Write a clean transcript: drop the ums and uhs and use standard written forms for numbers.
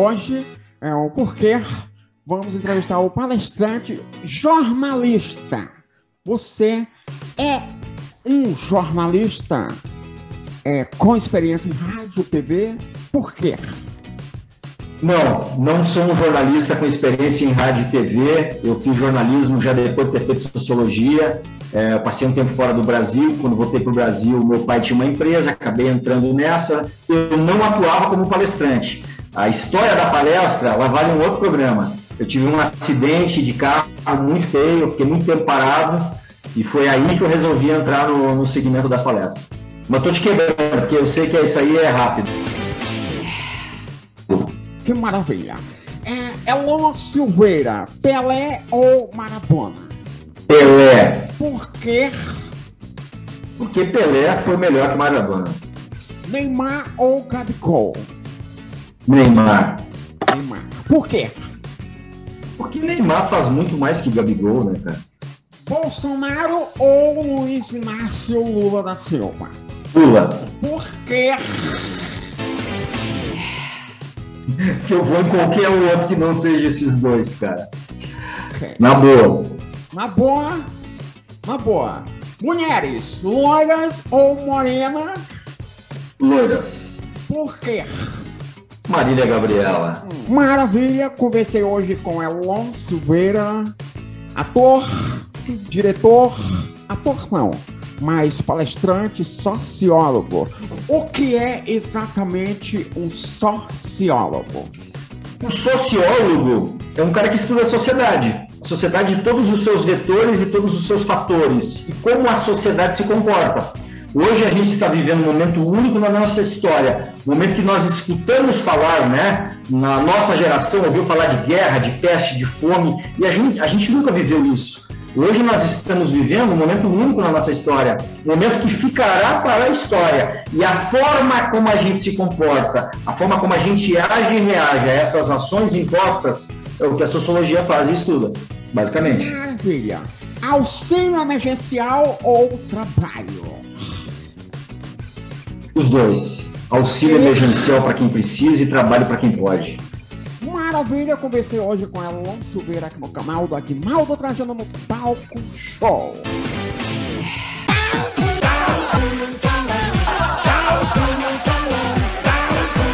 Hoje, o porquê, vamos entrevistar o palestrante jornalista. Você é um jornalista com experiência em rádio, TV, por quê? Não sou um jornalista com experiência em rádio e TV. Eu fiz jornalismo já depois de ter feito sociologia. Eu passei um tempo fora do Brasil. Quando voltei para o Brasil, meu pai tinha uma empresa, acabei entrando nessa. Eu não atuava como palestrante. A história da palestra, ela vale um outro programa. Eu tive um acidente de carro muito feio, eu fiquei muito tempo parado e foi aí que eu resolvi entrar no segmento das palestras. Mas estou te quebrando, porque eu sei que isso aí é rápido. Que maravilha. Elon Silveira, Pelé ou Maradona? Pelé. Por quê? Porque Pelé foi melhor que Maradona. Neymar ou Cabicol? Neymar. Por quê? Porque Neymar faz muito mais que Gabigol, né, cara? Bolsonaro ou Luiz Inácio Lula da Silva? Lula. Por quê? Que eu vou em qualquer outro que não seja esses dois, cara. Okay. Na boa. Mulheres, loiras ou morena? Loiras. Por quê? Marília Gabriela. Maravilha, conversei hoje com Elon Silveira, ator, palestrante, sociólogo. O que é exatamente um sociólogo? Um sociólogo é um cara que estuda a sociedade de todos os seus vetores e todos os seus fatores, e como a sociedade se comporta. Hoje a gente está vivendo um momento único na nossa história, um momento que nós escutamos falar, né? Na nossa geração ouviu falar de guerra, de peste, de fome, e a gente nunca viveu isso. Hoje nós estamos vivendo um momento único na nossa história, um momento que ficará para a história. E a forma como a gente se comporta, a forma como a gente age e reage a essas ações impostas é o que a sociologia faz e estuda, basicamente. Maravilha! Auxílio emergencial ou trabalho? Os dois. Auxílio emergencial para quem precisa e trabalho para quem pode. Maravilha, conversei hoje com Elon Silveira aqui no canal do Aguinaldo Trajano no Talcu Show.